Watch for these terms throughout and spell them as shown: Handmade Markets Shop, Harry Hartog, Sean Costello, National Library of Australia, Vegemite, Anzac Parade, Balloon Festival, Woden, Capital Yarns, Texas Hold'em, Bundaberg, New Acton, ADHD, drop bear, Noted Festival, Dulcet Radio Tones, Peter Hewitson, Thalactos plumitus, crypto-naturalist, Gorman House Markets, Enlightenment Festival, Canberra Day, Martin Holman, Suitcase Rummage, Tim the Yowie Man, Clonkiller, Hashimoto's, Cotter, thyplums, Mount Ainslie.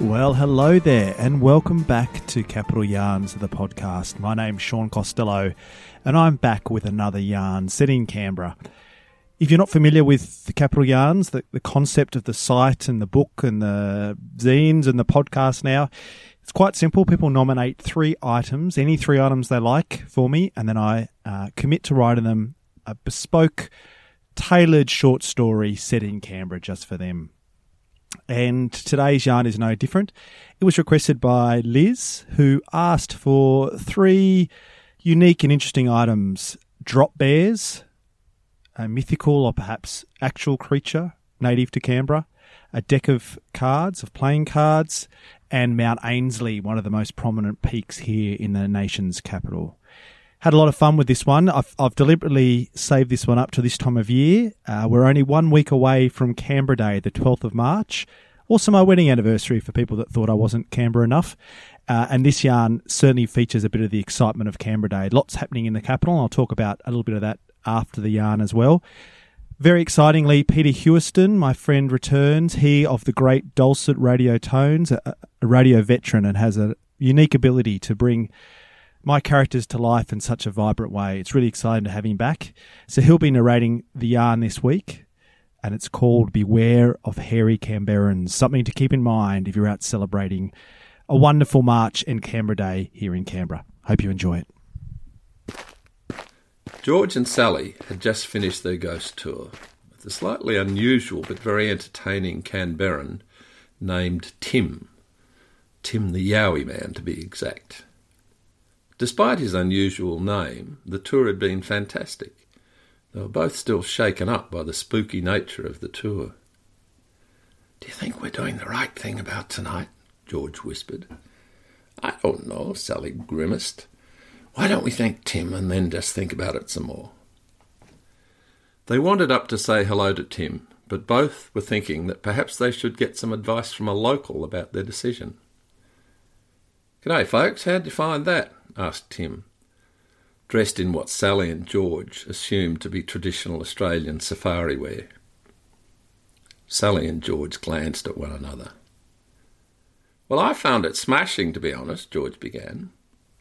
Well, hello there, and welcome back to Capital Yarns, the podcast. My name's Sean Costello, and I'm back with another yarn set in Canberra. If you're not familiar with the Capital Yarns, the concept of the site and the book and the zines and the podcast now, it's quite simple. People nominate three items, any three items they like for me, and then I commit to writing them a bespoke, tailored short story set in Canberra just for them. And today's yarn is no different. It was requested by Liz, who asked for three unique and interesting items. Drop bears, a mythical or perhaps actual creature native to Canberra, a deck of cards, of playing cards, and Mount Ainslie, one of the most prominent peaks here in the nation's capital. Had a lot of fun with this one. I've deliberately saved this one up to this time of year. We're only 1 week away from Canberra Day, the 12th of March. Also my wedding anniversary for people that thought I wasn't Canberra enough. And this yarn certainly features a bit of the excitement of Canberra Day. Lots happening in the capital, and I'll talk about a little bit of that after the yarn as well. Very excitingly, Peter Hewitson, my friend, returns. He of the great Dulcet Radio Tones, a radio veteran, and has a unique ability to bring my characters to life in such a vibrant way. It's really exciting to have him back. So he'll be narrating the yarn this week, and it's called Beware of Hairy Canberrans, something to keep in mind if you're out celebrating a wonderful March and Canberra Day here in Canberra. Hope you enjoy it. George and Sally had just finished their ghost tour with a slightly unusual but very entertaining Canberran named Tim the Yowie Man, to be exact. Despite his unusual name, the tour had been fantastic. They were both still shaken up by the spooky nature of the tour. "Do you think we're doing the right thing about tonight?" George whispered. "I don't know," Sally grimaced. "Why don't we thank Tim and then just think about it some more?" They wandered up to say hello to Tim, but both were thinking that perhaps they should get some advice from a local about their decision. "G'day, folks. How'd you find that?" asked Tim, dressed in what Sally and George assumed to be traditional Australian safari wear. Sally and George glanced at one another. "Well, I found it smashing, to be honest," George began.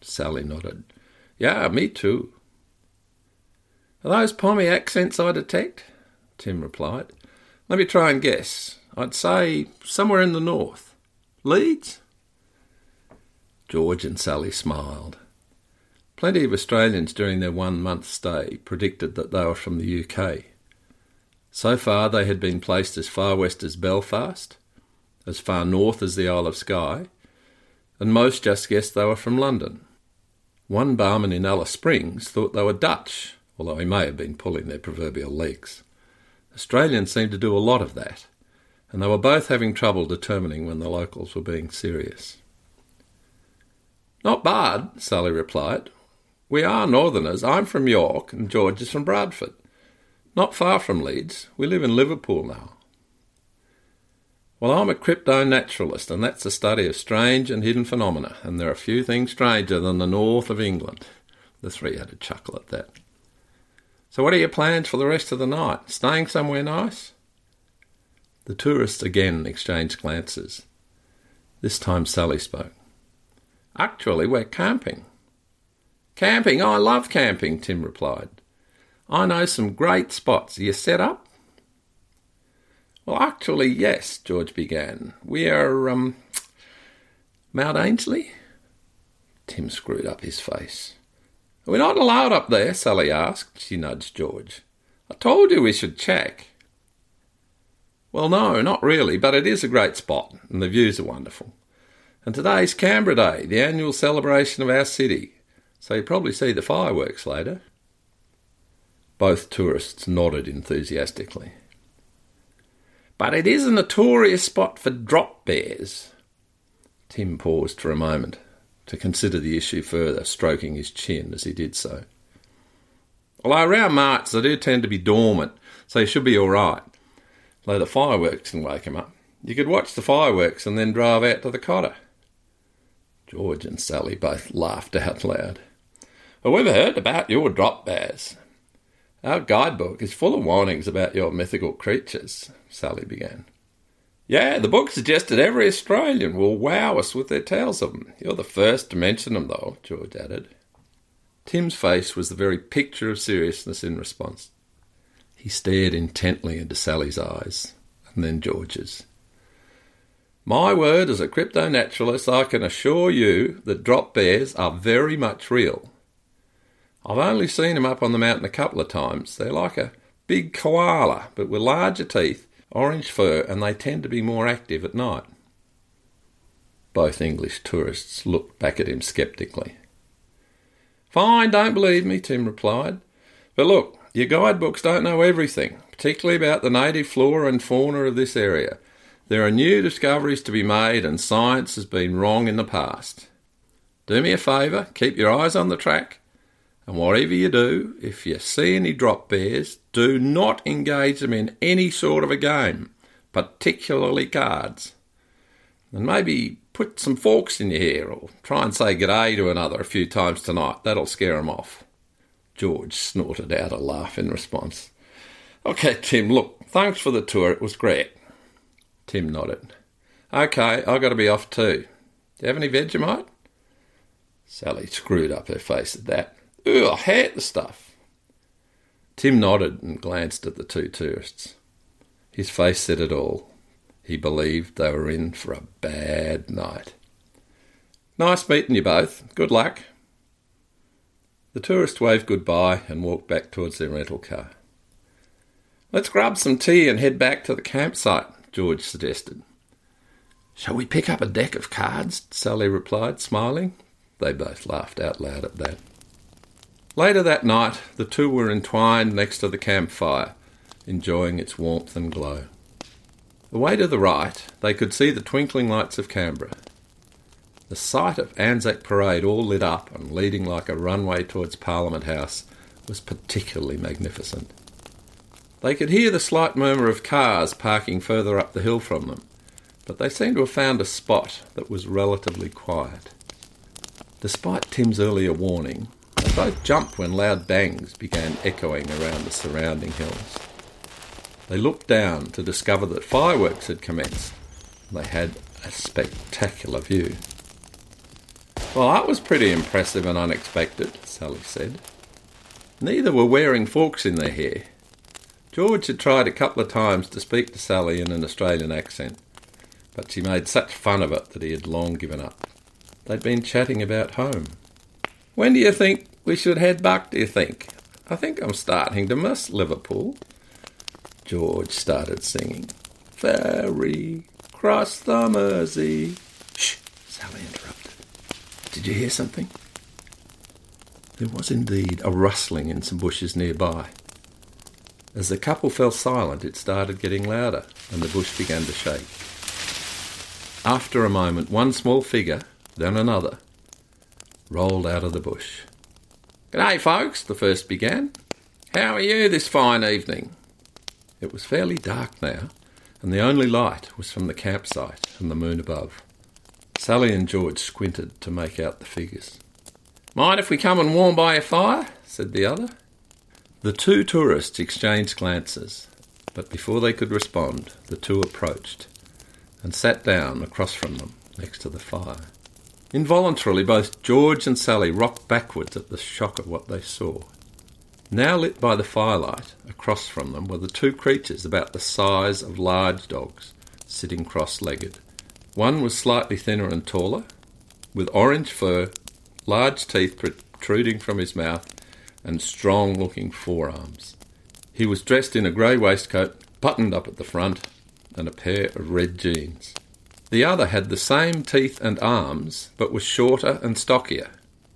Sally nodded. "Yeah, me too." "Are those Pommy accents I detect?" Tim replied. "Let me try and guess. I'd say somewhere in the north. Leeds?" George and Sally smiled. Plenty of Australians during their 1 month stay predicted that they were from the UK. So far they had been placed as far west as Belfast, as far north as the Isle of Skye, and most just guessed they were from London. One barman in Alice Springs thought they were Dutch, although he may have been pulling their proverbial legs. Australians seemed to do a lot of that, and they were both having trouble determining when the locals were being serious. "Not bad," Sally replied. "We are northerners. I'm from York and George is from Bradford. Not far from Leeds. We live in Liverpool now." "Well, I'm a crypto-naturalist, and that's the study of strange and hidden phenomena, and there are few things stranger than the north of England." The three had a chuckle at that. "So what are your plans for the rest of the night? Staying somewhere nice?" The tourists again exchanged glances. This time Sally spoke. "Actually, we're camping." "Camping? I love camping," Tim replied. "I know some great spots. Are you set up?" "Well, actually, yes," George began. "We are, Mount Ainslie?" Tim screwed up his face. "Are we not allowed up there?" Sally asked. She nudged George. "I told you we should check." "Well, no, not really, but it is a great spot, and the views are wonderful. And today's Canberra Day, the annual celebration of our city, so you'll probably see the fireworks later." Both tourists nodded enthusiastically. "But it is a notorious spot for drop bears." Tim paused for a moment to consider the issue further, stroking his chin as he did so. "Although around March they do tend to be dormant, so you should be all right, though the fireworks can wake them up. You could watch the fireworks and then drive out to the Cotter." George and Sally both laughed out loud. "Well, we've heard about your drop bears. Our guidebook is full of warnings about your mythical creatures," Sally began. Yeah, the book suggested every Australian will wow us with their tales of them. You're the first to mention them, though, George added. Tim's face was the very picture of seriousness in response. He stared intently into Sally's eyes, and then George's. My word as a crypto-naturalist, I can assure you that drop bears are very much real. I've only seen them up on the mountain a couple of times. They're like a big koala, but with larger teeth, orange fur, and they tend to be more active at night. Both English tourists looked back at him sceptically. Fine, don't believe me, Tim replied. But look, your guidebooks don't know everything, particularly about the native flora and fauna of this area. There are new discoveries to be made and science has been wrong in the past. Do me a favour, keep your eyes on the track, and whatever you do, if you see any drop bears, do not engage them in any sort of a game, particularly cards. And maybe put some forks in your hair or try and say g'day to another a few times tonight. That'll scare them off. George snorted out a laugh in response. OK, Tim, look, thanks for the tour. It was great. Tim nodded. OK, I've got to be off too. Do you have any Vegemite? Sally screwed up her face at that. Ugh, I hate the stuff. Tim nodded and glanced at the two tourists. His face said it all. He believed they were in for a bad night. Nice meeting you both. Good luck. The tourists waved goodbye and walked back towards their rental car. Let's grab some tea and head back to the campsite, George suggested. Shall we pick up a deck of cards? Sally replied, smiling. They both laughed out loud at that. Later that night, the two were entwined next to the campfire, enjoying its warmth and glow. Away to the right, they could see the twinkling lights of Canberra. The sight of Anzac Parade all lit up and leading like a runway towards Parliament House was particularly magnificent. They could hear the slight murmur of cars parking further up the hill from them, but they seemed to have found a spot that was relatively quiet. Despite Tim's earlier warning, they both jumped when loud bangs began echoing around the surrounding hills. They looked down to discover that fireworks had commenced, and they had a spectacular view. Well, that was pretty impressive and unexpected, Sally said. Neither were wearing forks in their hair. George had tried a couple of times to speak to Sally in an Australian accent, but she made such fun of it that he had long given up. They'd been chatting about home. When do you think we should head back, do you think? I think I'm starting to miss Liverpool. George started singing. Ferry, cross the Mersey. Shh, Sally interrupted. Did you hear something? There was indeed a rustling in some bushes nearby. As the couple fell silent, it started getting louder, and the bush began to shake. After a moment, one small figure, then another, rolled out of the bush. G'day, folks, the first began. How are you this fine evening? It was fairly dark now, and the only light was from the campsite and the moon above. Sally and George squinted to make out the figures. Mind if we come and warm by a fire? Said the other. The two tourists exchanged glances, but before they could respond, the two approached and sat down across from them next to the fire. Involuntarily, both George and Sally rocked backwards at the shock of what they saw. Now lit by the firelight, across from them were the two creatures about the size of large dogs, sitting cross-legged. One was slightly thinner and taller, with orange fur, large teeth protruding from his mouth, and strong-looking forearms. He was dressed in a grey waistcoat, buttoned up at the front, and a pair of red jeans. The other had the same teeth and arms, but was shorter and stockier.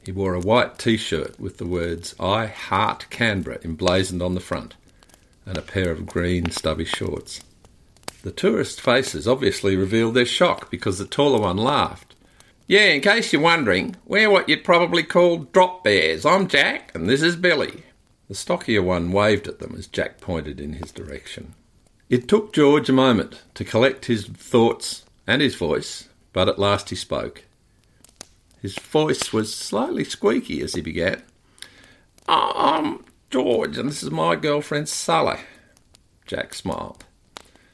He wore a white T-shirt with the words I Heart Canberra emblazoned on the front, and a pair of green stubby shorts. The tourists' faces obviously revealed their shock because the taller one laughed. Yeah, in case you're wondering, we're what you'd probably call drop bears. I'm Jack, and this is Billy. The stockier one waved at them as Jack pointed in his direction. It took George a moment to collect his thoughts and his voice, but at last he spoke. His voice was slightly squeaky as he began. I'm George, and this is my girlfriend, Sally. Jack smiled.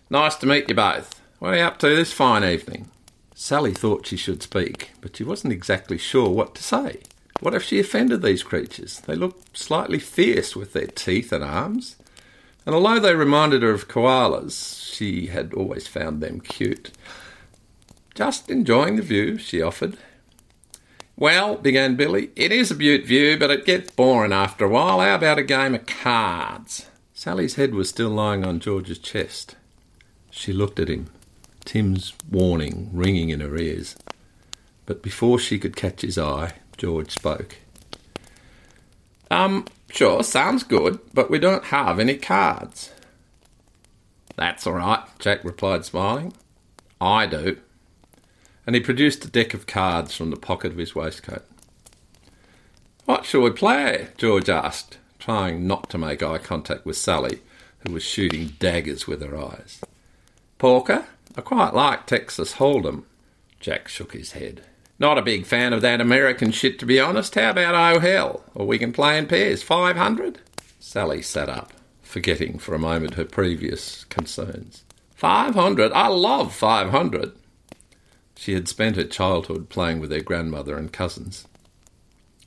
Nice to meet you both. What are you up to this fine evening? Sally thought she should speak, but she wasn't exactly sure what to say. What if she offended these creatures? They looked slightly fierce with their teeth and arms. And although they reminded her of koalas, she had always found them cute. Just enjoying the view, she offered. Well, began Billy, it is a beaut view, but it gets boring after a while. How about a game of cards? Sally's head was still lying on George's chest. She looked at him, Tim's warning ringing in her ears. But before she could catch his eye, George spoke. Sure, sounds good, but we don't have any cards. That's all right, Jack replied, smiling. I do. And he produced a deck of cards from the pocket of his waistcoat. What shall we play? George asked, trying not to make eye contact with Sally, who was shooting daggers with her eyes. Poker? I quite like Texas Hold'em. Jack shook his head. Not a big fan of that American shit, to be honest. How about Oh Hell? Or we can play in pairs. 500? Sally sat up, forgetting for a moment her previous concerns. 500? I love 500. She had spent her childhood playing with her grandmother and cousins.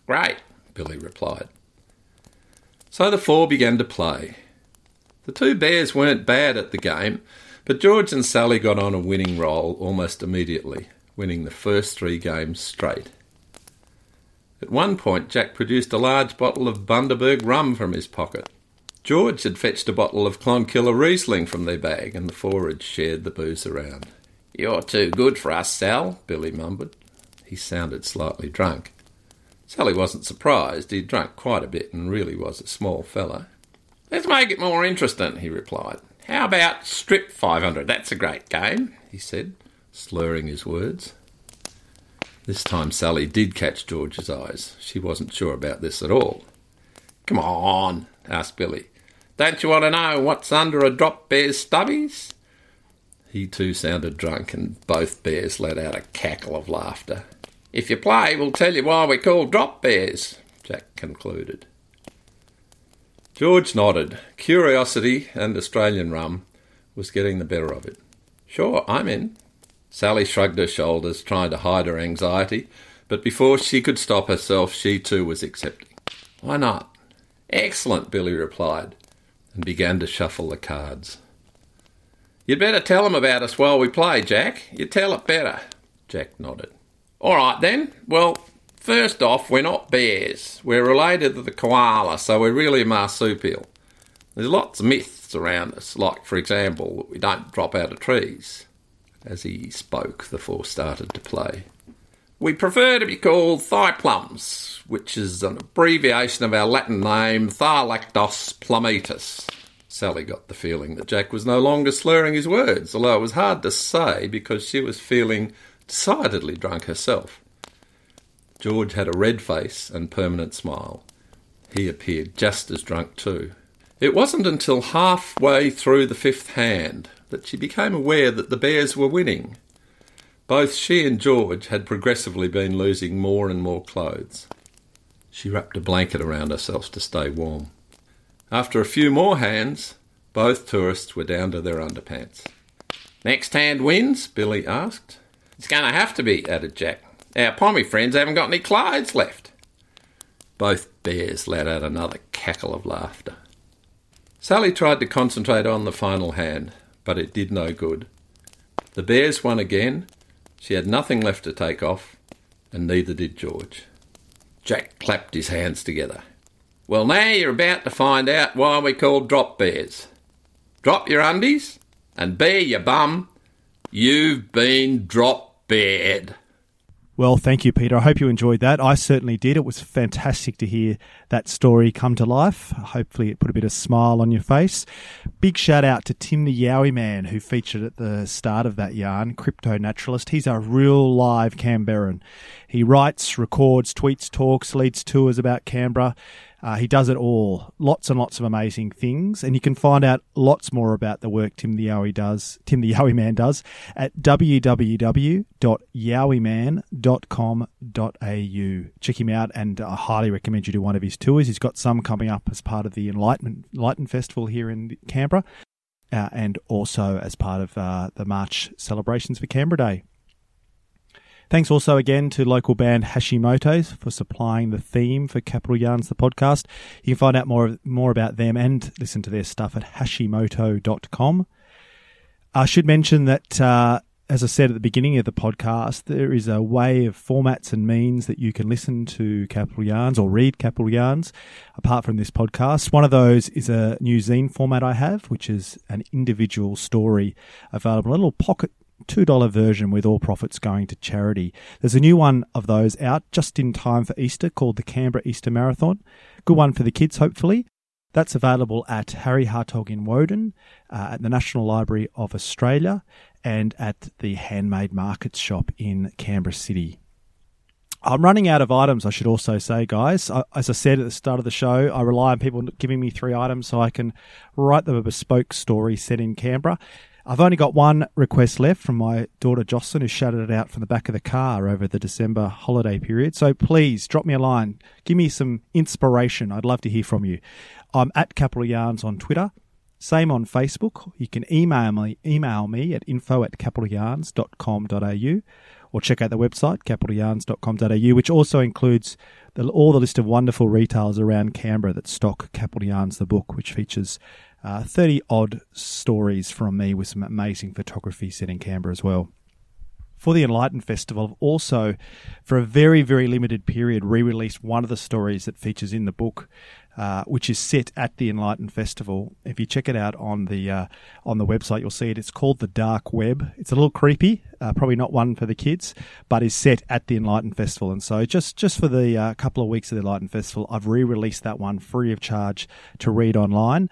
Great, Billy replied. So the four began to play. The two bears weren't bad at the game, but George and Sally got on a winning roll almost immediately, winning the first three games straight. At one point, Jack produced a large bottle of Bundaberg rum from his pocket. George had fetched a bottle of Clonkiller Riesling from their bag, and the four had shared the booze around. You're too good for us, Sal, Billy mumbled. He sounded slightly drunk. Sally wasn't surprised. He'd drunk quite a bit and really was a small fellow. Let's make it more interesting, he replied. How about Strip 500? That's a great game, he said, slurring his words. This time Sally did catch George's eyes. She wasn't sure about this at all. Come on, asked Billy. Don't you want to know what's under a drop bear's stubbies? He too sounded drunk, and both bears let out a cackle of laughter. If you play, we'll tell you why we call drop bears, Jack concluded. George nodded. Curiosity and Australian rum was getting the better of it. Sure, I'm in. Sally shrugged her shoulders, trying to hide her anxiety, but before she could stop herself, she too was accepting. Why not? Excellent, Billy replied, and began to shuffle the cards. You'd better tell them about us while we play, Jack. You tell it better. Jack nodded. All right, then. Well, first off, we're not bears. We're related to the koala, so we're really a marsupial. There's lots of myths around us, like, for example, that we don't drop out of trees. As he spoke, the four started to play. We prefer to be called thyplums, which is an abbreviation of our Latin name, Thalactos plumitus. Sally got the feeling that Jack was no longer slurring his words, although it was hard to say because she was feeling decidedly drunk herself. George had a red face and permanent smile. He appeared just as drunk too. It wasn't until halfway through the fifth hand that she became aware that the bears were winning. Both she and George had progressively been losing more and more clothes. She wrapped a blanket around herself to stay warm. After a few more hands, both tourists were down to their underpants. Next hand wins? Billy asked. It's going to have to be, added Jack. Our pommy friends haven't got any clothes left. Both bears let out another cackle of laughter. Sally tried to concentrate on the final hand, but it did no good. The bears won again, she had nothing left to take off, and neither did George. Jack clapped his hands together. Well, now you're about to find out why we call drop bears. Drop your undies and bare your bum. You've been drop bared. Well, thank you, Peter. I hope you enjoyed that. I certainly did. It was fantastic to hear that story come to life. Hopefully it put a bit of smile on your face. Big shout out to Tim the Yowie Man, who featured at the start of that yarn, crypto naturalist. He's a real live Canberran. He writes, records, tweets, talks, leads tours about Canberra. He does it all. Lots and lots of amazing things. And you can find out lots more about the work Tim the Yowie Man does at www.yowieman.com.au. Check him out, and I highly recommend you do one of his tours. He's got some coming up as part of the Enlightenment Festival here in Canberra. and also as part of the March celebrations for Canberra Day. Thanks also again to local band Hashimoto's for supplying the theme for Capital Yarns, the podcast. You can find out more about them and listen to their stuff at hashimoto.com. I should mention that, as I said at the beginning of the podcast, there is a way of formats and means that you can listen to Capital Yarns or read Capital Yarns apart from this podcast. One of those is a new zine format I have, which is an individual story available, a little pocket $2 version with all profits going to charity. There's a new one of those out just in time for Easter called the Canberra Easter Marathon. Good one for the kids, hopefully. That's available at Harry Hartog in Woden, at the National Library of Australia, and at the Handmade Markets Shop in Canberra City. I'm running out of items, I should also say, guys. As I said at the start of the show, I rely on people giving me 3 items so I can write them a bespoke story set in Canberra. I've only got 1 request left from my daughter Jocelyn, who shouted it out from the back of the car over the December holiday period. So please drop me a line. Give me some inspiration. I'd love to hear from you. I'm at Capital Yarns on Twitter. Same on Facebook. You can email me at info@capitalyarns.com.au or check out the website, capitalyarns.com.au, which also includes all the list of wonderful retailers around Canberra that stock Capital Yarns, the book, which features 30-odd stories from me with some amazing photography set in Canberra as well. For the Enlightenment Festival, I've also, for a very, very limited period, re-released one of the stories that features in the book, which is set at the Enlightenment Festival. If you check it out on the website, you'll see it. It's called The Dark Web. It's a little creepy, probably not one for the kids, but is set at the Enlightenment Festival. And so just for the couple of weeks of the Enlightenment Festival, I've re-released that one free of charge to read online.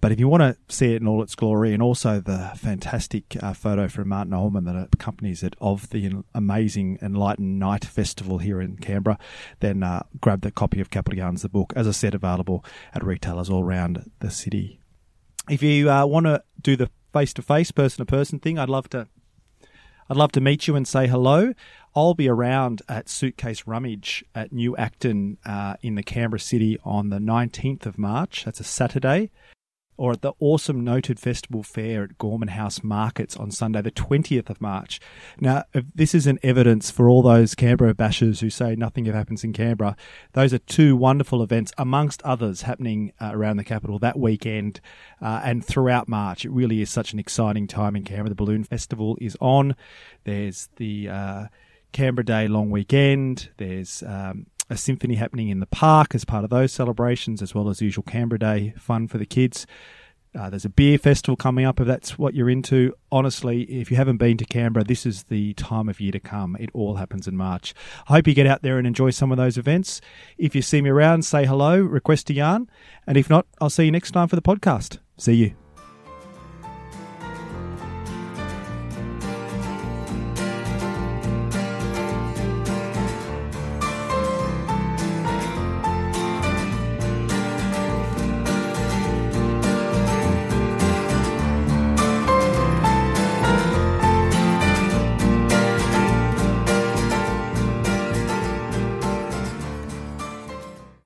But if you want to see it in all its glory, and also the fantastic photo from Martin Holman that accompanies it of the amazing Enlightened Night Festival here in Canberra, then grab the copy of Capital Yarns, the book. As I said, available at retailers all around the city. If you want to do the face-to-face, person-to-person thing, I'd love to meet you and say hello. I'll be around at Suitcase Rummage at New Acton in the Canberra City on the 19th of March. That's a Saturday. Or at the awesome Noted Festival Fair at Gorman House Markets on Sunday, the 20th of March. Now, if this isn't evidence for all those Canberra bashers who say nothing ever happens in Canberra, those are 2 wonderful events, amongst others, happening around the capital that weekend and throughout March. It really is such an exciting time in Canberra. The Balloon Festival is on. There's the Canberra Day long weekend. There's a symphony happening in the park as part of those celebrations, as well as usual Canberra Day fun for the kids. There's a beer festival coming up if that's what you're into. Honestly, if you haven't been to Canberra, this is the time of year to come. It all happens in March. I hope you get out there and enjoy some of those events. If you see me around, say hello, request a yarn. And if not, I'll see you next time for the podcast. See you.